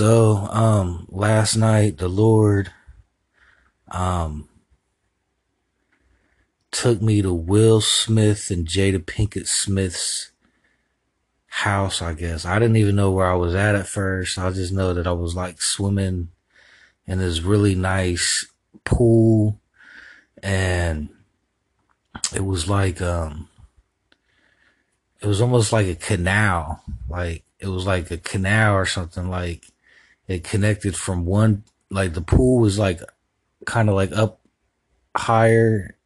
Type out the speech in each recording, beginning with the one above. So, last night the Lord, took me to Will Smith and Jada Pinkett Smith's house, I guess. I didn't even know where I was at first. I just know that I was like swimming in this really nice pool, and it was like, it was almost like a canal. Like it was like a canal or something. Like it connected from one, like the pool was like kind of like up higher,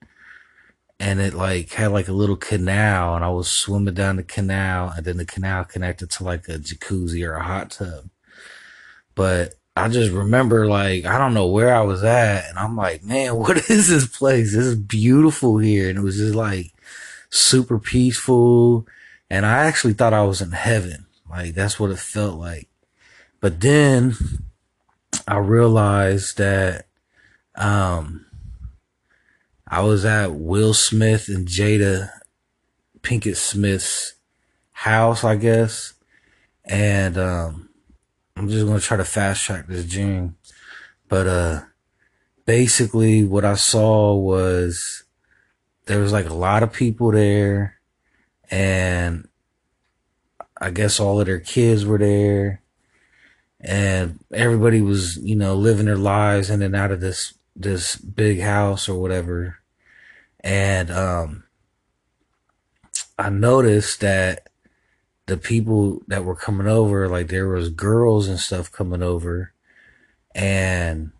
and it like had like a little canal, and I was swimming down the canal, and then the canal connected to like a jacuzzi or a hot tub. But I just remember, like, I don't know where I was at, and I'm like, man, what is this place? This is beautiful here. And it was just like super peaceful. And I actually thought I was in heaven. Like, that's what it felt like. But then I realized that, I was at Will Smith and Jada Pinkett Smith's house, I guess. And, I'm just going to try to fast track this dream. But, basically what I saw was there was like a lot of people there, and I guess all of their kids were there, and everybody was, you know, living their lives in and out of this big house or whatever. And, I noticed that the people that were coming over, like there was girls and stuff coming over, and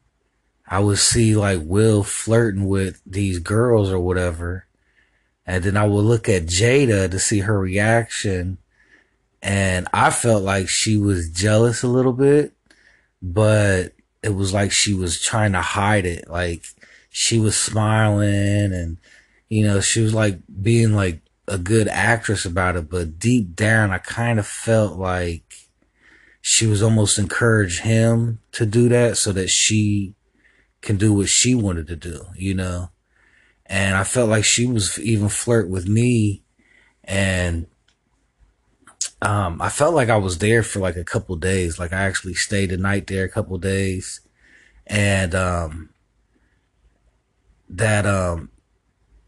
I would see like Will flirting with these girls or whatever. And then I would look at Jada to see her reaction. And I felt like she was jealous a little bit, but it was like she was trying to hide it. Like she was smiling, and, you know, she was like being like a good actress about it, but deep down I kind of felt like she was almost encouraged him to do that so that she can do what she wanted to do, you know. And I felt like she was even flirt with me, and I felt like I was there for like a couple days. Like I actually stayed a night there a couple days, and I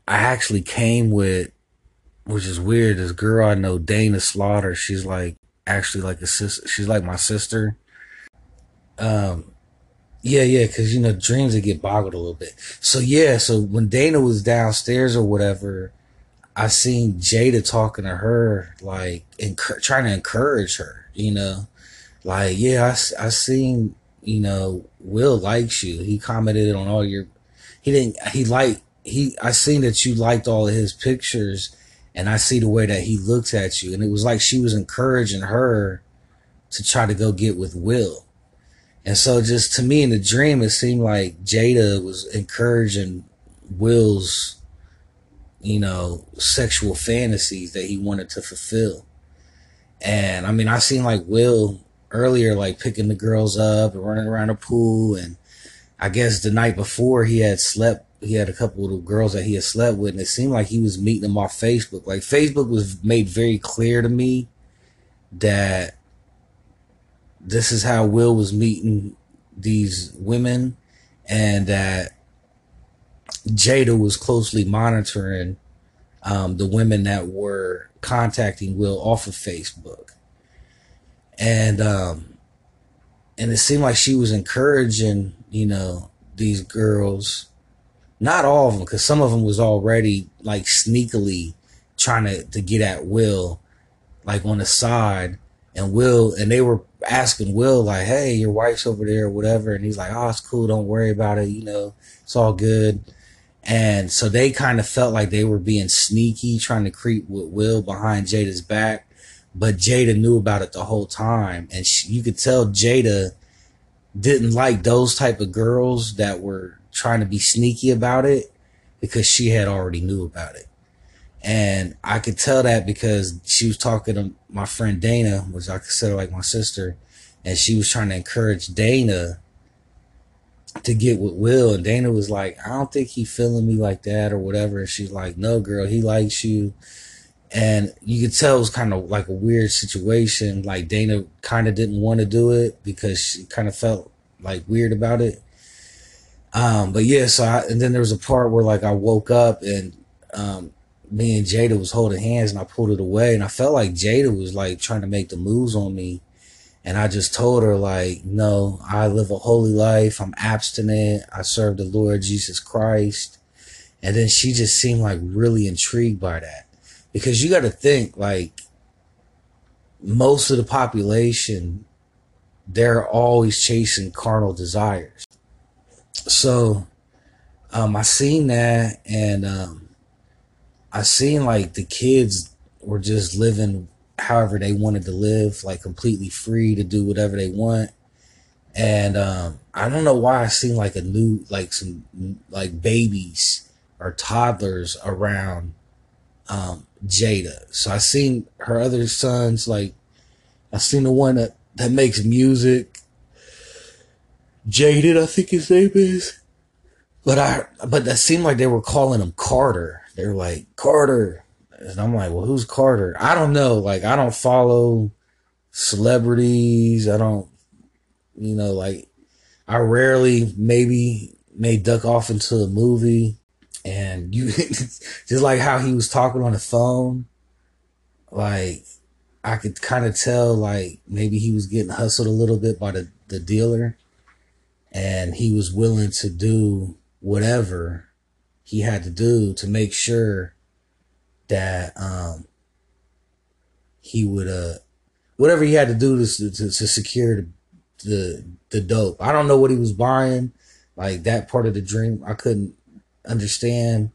actually came with, which is weird, this girl I know, Dana Slaughter. She's like actually like a sister. She's like my sister. Yeah. Cause you know, dreams, they get boggled a little bit. So yeah. So when Dana was downstairs or whatever, I seen Jada talking to her, like trying to encourage her, you know, like, yeah, I seen, you know, Will likes you. He commented on all your, he didn't, he liked, he, I seen that you liked all of his pictures, and I see the way that he looks at you. And it was like she was encouraging her to try to go get with Will. And so just to me in the dream, it seemed like Jada was encouraging Will's, you know, sexual fantasies that he wanted to fulfill. And I mean, I seen like Will earlier, like picking the girls up and running around the pool. And I guess the night before he had a couple of the girls that he had slept with, and it seemed like he was meeting them off Facebook. Like Facebook was made very clear to me that this is how Will was meeting these women, and that Jada was closely monitoring the women that were contacting Will off of Facebook. And it seemed like she was encouraging, you know, these girls. Not all of them, because some of them was already like sneakily trying to get at Will, like on the side. And Will, and they were asking Will, like, hey, your wife's over there or whatever. And he's like, oh, it's cool. Don't worry about it. You know, it's all good. And so they kind of felt like they were being sneaky, trying to creep with Will behind Jada's back. But Jada knew about it the whole time. And you could tell Jada didn't like those type of girls that were trying to be sneaky about it, because she had already knew about it. And I could tell that because she was talking to my friend Dana, which I consider like my sister, and she was trying to encourage Dana to get with Will. And Dana was like, I don't think he feeling me like that or whatever. And she's like, no, girl, he likes you. And you could tell it was kind of like a weird situation. Like Dana kind of didn't want to do it because she kind of felt like weird about it. But yeah, so and then there was a part where like I woke up and me and Jada was holding hands and I pulled it away. And I felt like Jada was like trying to make the moves on me. And I just told her like, no, I live a holy life. I'm abstinent. I serve the Lord Jesus Christ. And then she just seemed like really intrigued by that. Because you got to think, like, most of the population, they're always chasing carnal desires. So I seen that, and I seen, like, the kids were just living however they wanted to live, like, completely free to do whatever they want. And I don't know why I seen, like, a new, like, some, like, babies or toddlers around Jada. So I seen her other sons, like I seen the one that makes music, Jaded, I think his name is. But that seemed like they were calling him Carter. They were like, Carter. And I'm like, well, who's Carter? I don't know. Like, I don't follow celebrities. I don't, you know, like I rarely maybe may duck off into a movie. And you just like how he was talking on the phone, like I could kind of tell like maybe he was getting hustled a little bit by the dealer, and he was willing to do whatever he had to do to make sure that he would whatever he had to do to secure the dope. I don't know what he was buying, like that part of the dream I couldn't understand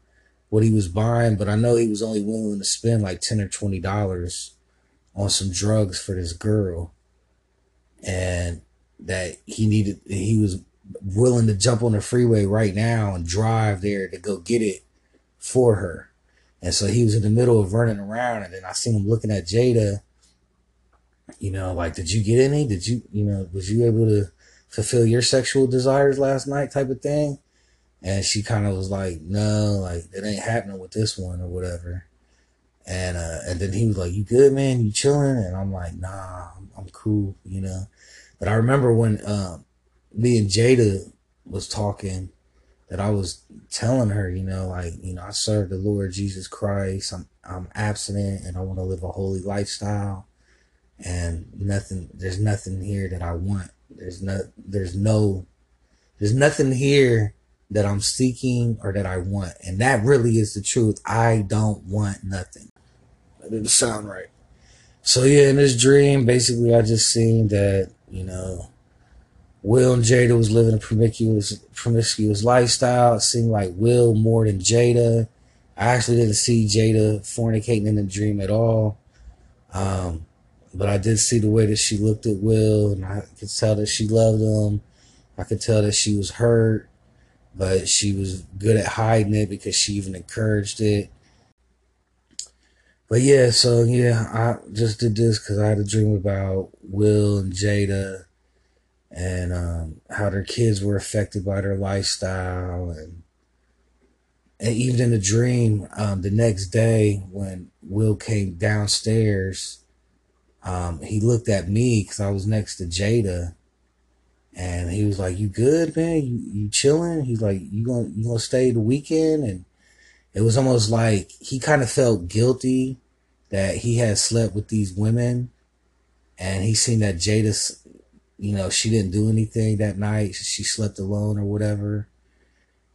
what he was buying, but I know he was only willing to spend like $10 or $20 on some drugs for this girl, and that he was willing to jump on the freeway right now and drive there to go get it for her. And so he was in the middle of running around, and then I seen him looking at Jada, you know, like, did you get any? Did you, you know, was you able to fulfill your sexual desires last night, type of thing? And she kind of was like, no, like, it ain't happening with this one or whatever. And then he was like, you good, man? You chilling? And I'm like, nah, I'm cool, you know. But I remember when me and Jada was talking, that I was telling her, you know, like, you know, I serve the Lord Jesus Christ. I'm abstinent, and I want to live a holy lifestyle. And there's nothing here that I want. There's nothing here that I'm seeking or that I want. And that really is the truth. I don't want nothing. That didn't sound right. So yeah, in this dream, basically I just seen that, you know, Will and Jada was living a promiscuous lifestyle. It seemed like Will more than Jada. I actually didn't see Jada fornicating in the dream at all. But I did see the way that she looked at Will, and I could tell that she loved him. I could tell that she was hurt, but she was good at hiding it because she even encouraged it. But yeah, so yeah, I just did this because I had a dream about Will and Jada, and how their kids were affected by their lifestyle. And even in the dream, the next day when Will came downstairs, he looked at me because I was next to Jada. And he was like, you good, man? You chilling? He's like, you gonna stay the weekend? And it was almost like he kind of felt guilty that he had slept with these women. And he seen that Jada, you know, she didn't do anything that night. She slept alone or whatever.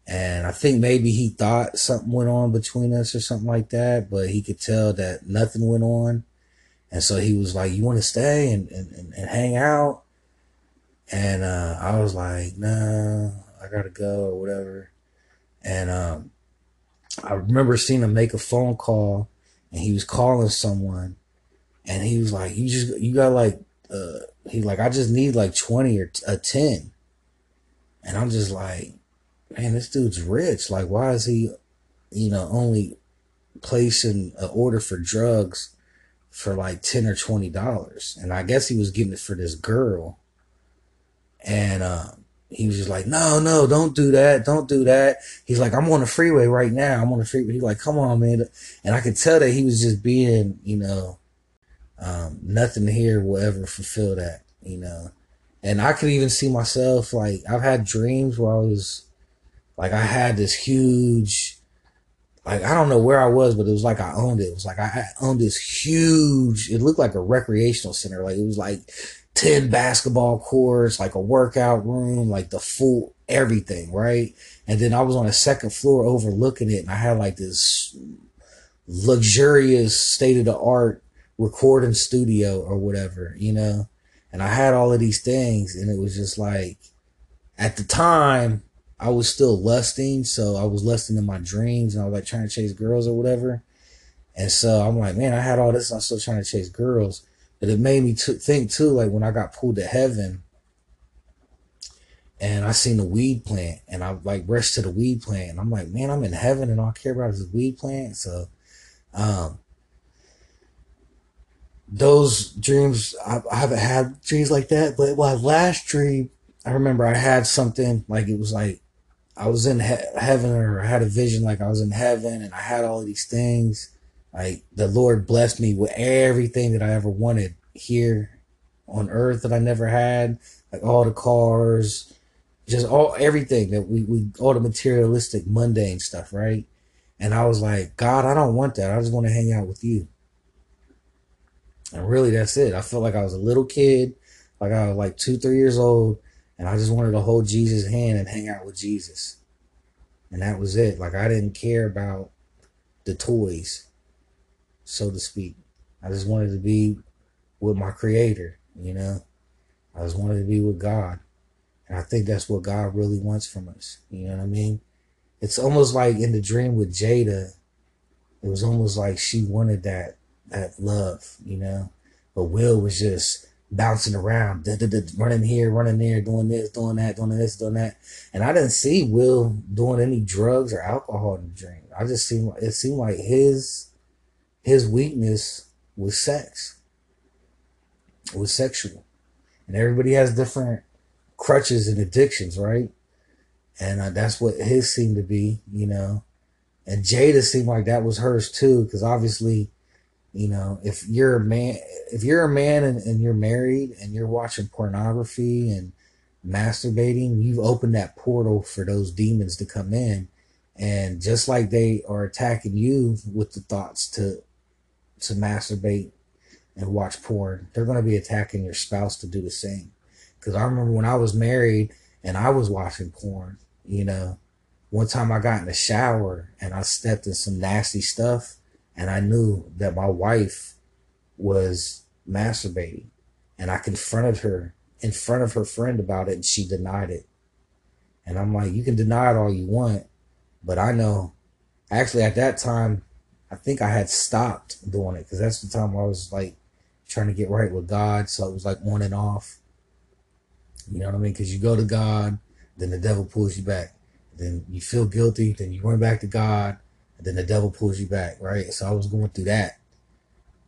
And I think maybe he thought something went on between us or something like that. But he could tell that nothing went on. And so he was like, you want to stay and hang out? And I was like, nah, I gotta go or whatever. And I remember seeing him make a phone call, and he was calling someone, and he was like, you got like, he's like, I just need like 20 or a 10. And I'm just like, man, this dude's rich. Like, why is he, you know, only placing an order for drugs for like $10 or $20? And I guess he was getting it for this girl. And he was just like, no, don't do that. Don't do that. He's like, I'm on the freeway right now. I'm on the freeway. He's like, come on, man. And I could tell that he was just being, you know, nothing here will ever fulfill that, you know. And I could even see myself, like, I've had dreams where I was, like, I had this huge, like, I don't know where I was, but it was like I owned it. It was like I owned this huge, it looked like a recreational center. Like, it was like 10 basketball courts, like a workout room, like the full everything, right? And then I was on a second floor overlooking it, and I had like this luxurious state-of-the-art recording studio or whatever, you know? And I had all of these things, and it was just like, at the time, I was still lusting, so I was lusting in my dreams, and I was like trying to chase girls or whatever. And so I'm like, man, I had all this, and I'm still trying to chase girls. But it made me think, too, like when I got pulled to heaven and I seen the weed plant and I like rushed to the weed plant. And I'm like, man, I'm in heaven and all I care about is the weed plant. So those dreams, I haven't had dreams like that. But my last dream, I remember I had something like it was like I was in heaven, or I had a vision like I was in heaven and I had all of these things. Like, the Lord blessed me with everything that I ever wanted here on earth that I never had. Like, all the cars, just all everything that we all the materialistic, mundane stuff, right? And I was like, God, I don't want that. I just want to hang out with you. And really, that's it. I felt like I was a little kid, like I was like 2-3 years old, and I just wanted to hold Jesus' hand and hang out with Jesus. And that was it. Like, I didn't care about the toys, so to speak. I just wanted to be with my creator, you know? I just wanted to be with God. And I think that's what God really wants from us, you know what I mean? It's almost like in the dream with Jada, it was almost like she wanted that love, you know? But Will was just bouncing around, running here, running there, doing this, doing that, doing this, doing that. And I didn't see Will doing any drugs or alcohol in the dream. I just seemed like his weakness was sex. It was sexual. And everybody has different crutches and addictions, right? And that's what his seemed to be, you know. And Jada seemed like that was hers too, because obviously, you know, if you're a man and you're married and you're watching pornography and masturbating, you've opened that portal for those demons to come in. And just like they are attacking you with the thoughts to masturbate and watch porn, they're going to be attacking your spouse to do the same. Because I remember when I was married and I was watching porn, you know, one time I got in the shower and I stepped in some nasty stuff and I knew that my wife was masturbating, and I confronted her in front of her friend about it, and she denied it. And I'm like, you can deny it all you want, but I know, actually at that time, I think I had stopped doing it, because that's the time I was like trying to get right with God. So it was like on and off, you know what I mean? Because you go to God, then the devil pulls you back. Then you feel guilty, then you run back to God, and then the devil pulls you back, right? So I was going through that.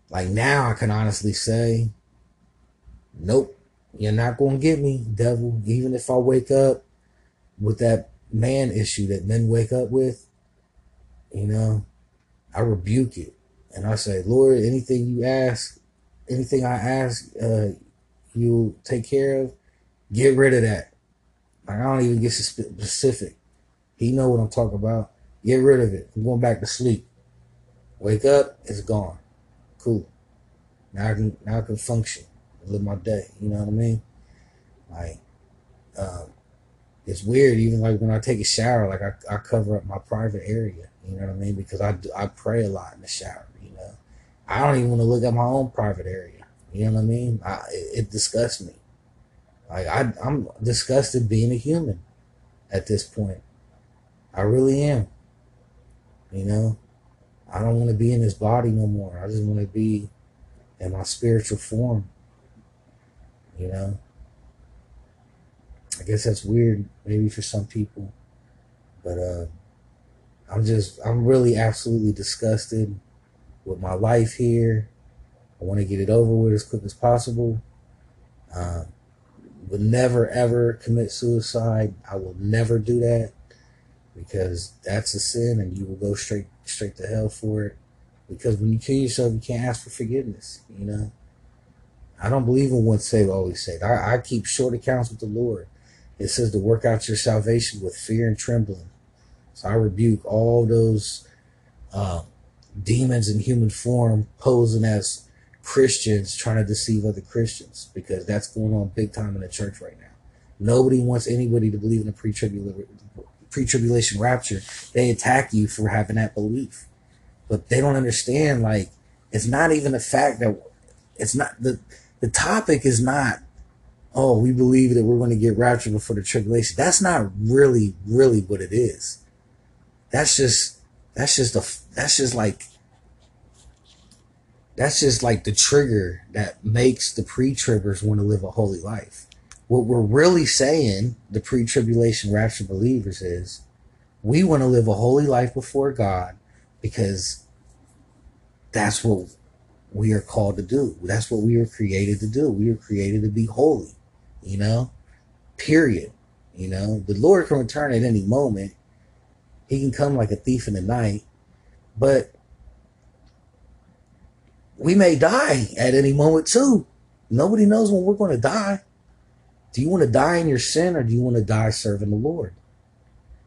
Like now I can honestly say, nope, you're not going to get me, devil. Even if I wake up with that man issue that men wake up with, you know, I rebuke it. And I say, Lord, anything I ask, you take care of, get rid of that. Like, I don't even get specific. He know what I'm talking about. Get rid of it. I'm going back to sleep. Wake up, it's gone. Cool. Now I can function, live my day. You know what I mean? Like, it's weird, even like when I take a shower, like I cover up my private area, you know what I mean? Because I pray a lot in the shower, you know? I don't even want to look at my own private area, you know what I mean? It disgusts me. Like I'm disgusted being a human at this point. I really am, you know? I don't want to be in this body no more. I just want to be in my spiritual form, you know? I guess that's weird, maybe for some people, but I'm really absolutely disgusted with my life here. I want to get it over with as quick as possible. would never, ever commit suicide. I will never do that because that's a sin and you will go straight to hell for it. Because when you kill yourself, you can't ask for forgiveness, you know? I don't believe in once saved, always saved. I keep short accounts with the Lord. It says to work out your salvation with fear and trembling. So I rebuke all those demons in human form posing as Christians trying to deceive other Christians, because that's going on big time in the church right now. Nobody wants anybody to believe in a pre-tribulation rapture. They attack you for having that belief. But they don't understand, like, it's not even the fact that it's not the topic is not, oh, we believe that we're going to get raptured before the tribulation. That's not really what it is. That's just like the trigger that makes the pre-tribbers want to live a holy life. What we're really saying, the pre-tribulation rapture believers, is we want to live a holy life before God because that's what we are called to do. That's what we were created to do. We were created to be holy, you know, period. You know, the Lord can return at any moment. He can come like a thief in the night, but we may die at any moment too. Nobody knows when we're going to die. Do you want to die in your sin, or do you want to die serving the Lord?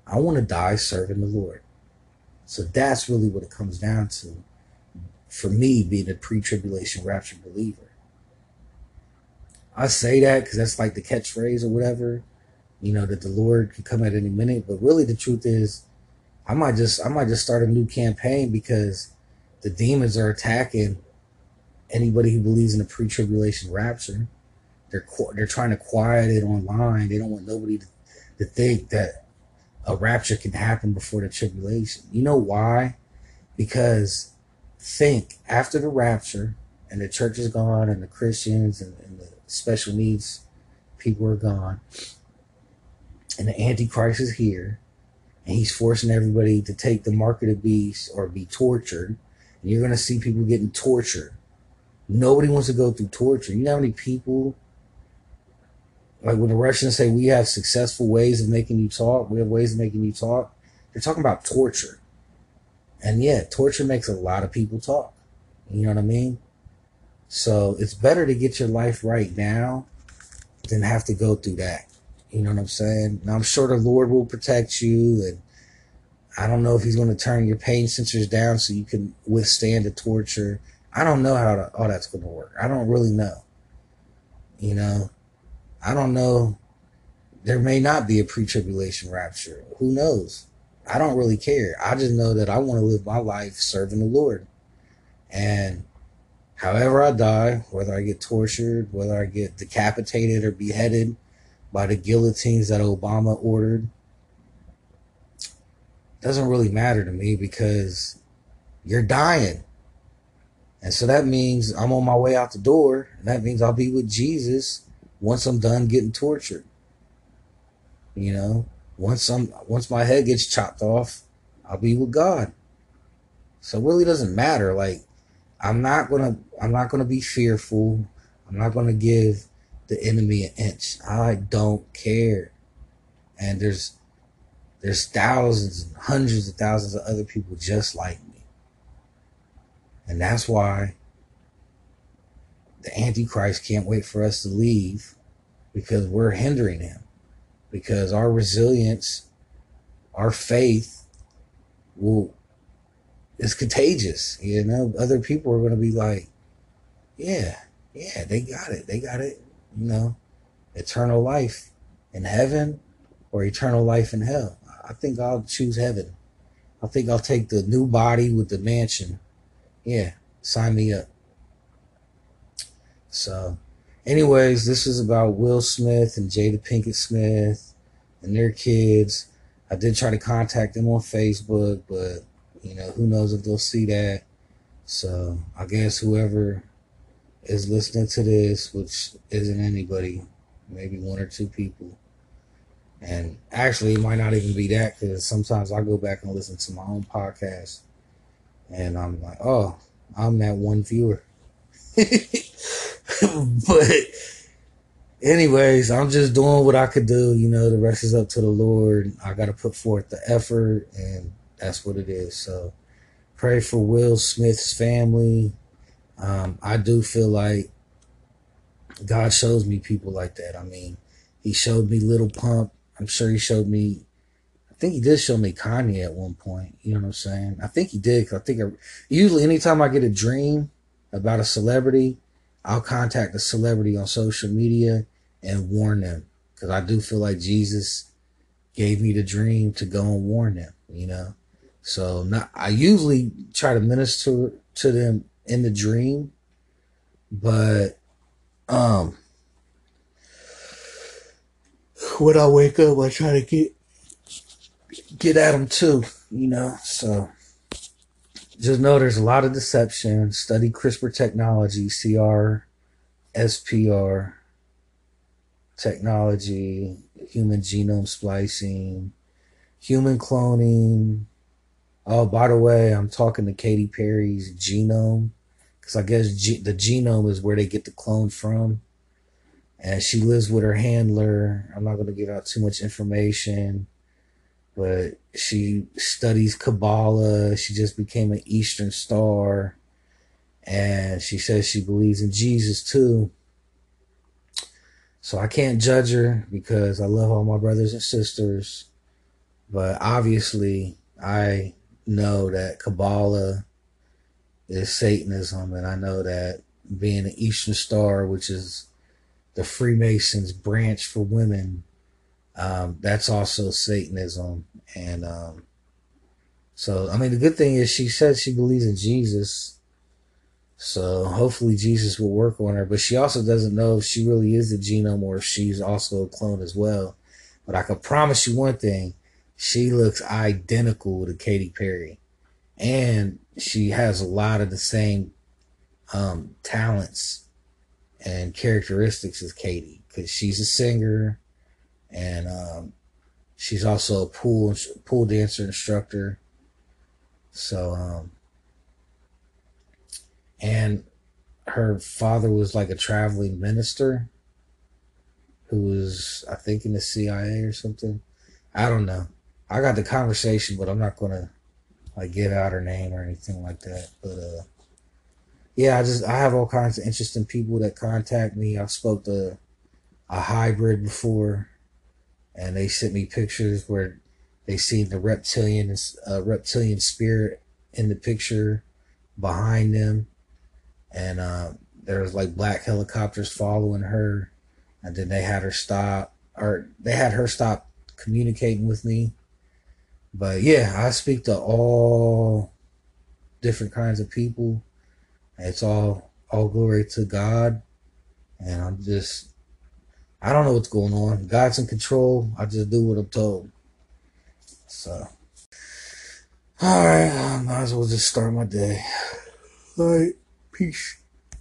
I want to die serving the Lord. So that's really what it comes down to for me being a pre-tribulation rapture believer. I say that because that's like the catchphrase or whatever, you know, that the Lord could come at any minute. But really the truth is I might just start a new campaign because the demons are attacking anybody who believes in a pre-tribulation rapture. They're trying to quiet it online. They don't want nobody to think that a rapture can happen before the tribulation. You know why? Because think, after the rapture and the church is gone and the Christians and the special needs people are gone and the Antichrist is here and he's forcing everybody to take the mark of the beast or be tortured. And you're going to see people getting tortured. Nobody wants to go through torture. You know how many people, like when the Russians say we have successful ways of making you talk, we have ways of making you talk, they're talking about torture. And yeah, torture makes a lot of people talk. You know what I mean? So it's better to get your life right now than have to go through that. You know what I'm saying? Now, I'm sure the Lord will protect you, and I don't know if he's going to turn your pain sensors down so you can withstand the torture. I don't know how all that's going to work. I don't really know. You know, I don't know. There may not be a pre-tribulation rapture. Who knows? I don't really care. I just know that I want to live my life serving the Lord. And however I die, whether I get tortured, whether I get decapitated or beheaded by the guillotines that Obama ordered, doesn't really matter to me because you're dying. And so that means I'm on my way out the door, and that means I'll be with Jesus once I'm done getting tortured. You know, once my head gets chopped off, I'll be with God. So it really doesn't matter. Like, I'm not gonna be fearful. I'm not gonna give the enemy an inch. I don't care. And there's thousands and hundreds of thousands of other people just like me. And that's why the Antichrist can't wait for us to leave, because we're hindering him. Because our resilience, our faith is contagious. You know, other people are going to be like, yeah, they got it. They got it. You know, eternal life in heaven or eternal life in hell. I think I'll choose heaven. I think I'll take the new body with the mansion. Yeah, sign me up. So, anyways, this is about Will Smith and Jada Pinkett Smith and their kids. I did try to contact them on Facebook, but, you know, who knows if they'll see that. So, I guess whoever is listening to this, which isn't anybody, maybe one or two people. And actually, it might not even be that, because sometimes I go back and listen to my own podcast and I'm like, oh, I'm that one viewer. But anyways, I'm just doing what I could do. You know, the rest is up to the Lord. I got to put forth the effort, and that's what it is. So pray for Will Smith's family. I do feel like God shows me people like that. I mean, he showed me Little Pump. I'm sure he showed me, I think he did show me Kanye at one point. You know what I'm saying? I think he did. Cause I think usually anytime I get a dream about a celebrity, I'll contact the celebrity on social media and warn them. Cause I do feel like Jesus gave me the dream to go and warn them, you know? So I usually try to minister to them in the dream, but when I wake up, I try to get at them too, you know. So just know there's a lot of deception. Study CRISPR technology, CRISPR technology, human genome splicing, human cloning. Oh, by the way, I'm talking to Katy Perry's genome, because I guess the genome is where they get the clone from. And she lives with her handler. I'm not going to give out too much information, but she studies Kabbalah. She just became an Eastern star. And she says she believes in Jesus too. So I can't judge her because I love all my brothers and sisters. But obviously, I know that Kabbalah is Satanism, and I know that being an Eastern star, which is the Freemasons branch for women, that's also Satanism. And so, I mean, the good thing is she says she believes in Jesus. So hopefully Jesus will work on her. But she also doesn't know if she really is the genome or if she's also a clone as well. But I can promise you one thing. She looks identical to Katy Perry. And she has a lot of the same talents and characteristics as Katy, because she's a singer, and she's also a pool dancer instructor. So, and her father was like a traveling minister who was, I think, in the CIA or something. I don't know. I got the conversation, but I'm not gonna like give out her name or anything like that. But yeah, I have all kinds of interesting people that contact me. I spoke to a hybrid before, and they sent me pictures where they seen the reptilian spirit in the picture behind them, and there was like black helicopters following her, and then they had her stop communicating with me. But yeah, I speak to all different kinds of people. It's all glory to God. And I don't know what's going on. God's in control. I just do what I'm told. So, all right, I might as well just start my day. All right, peace.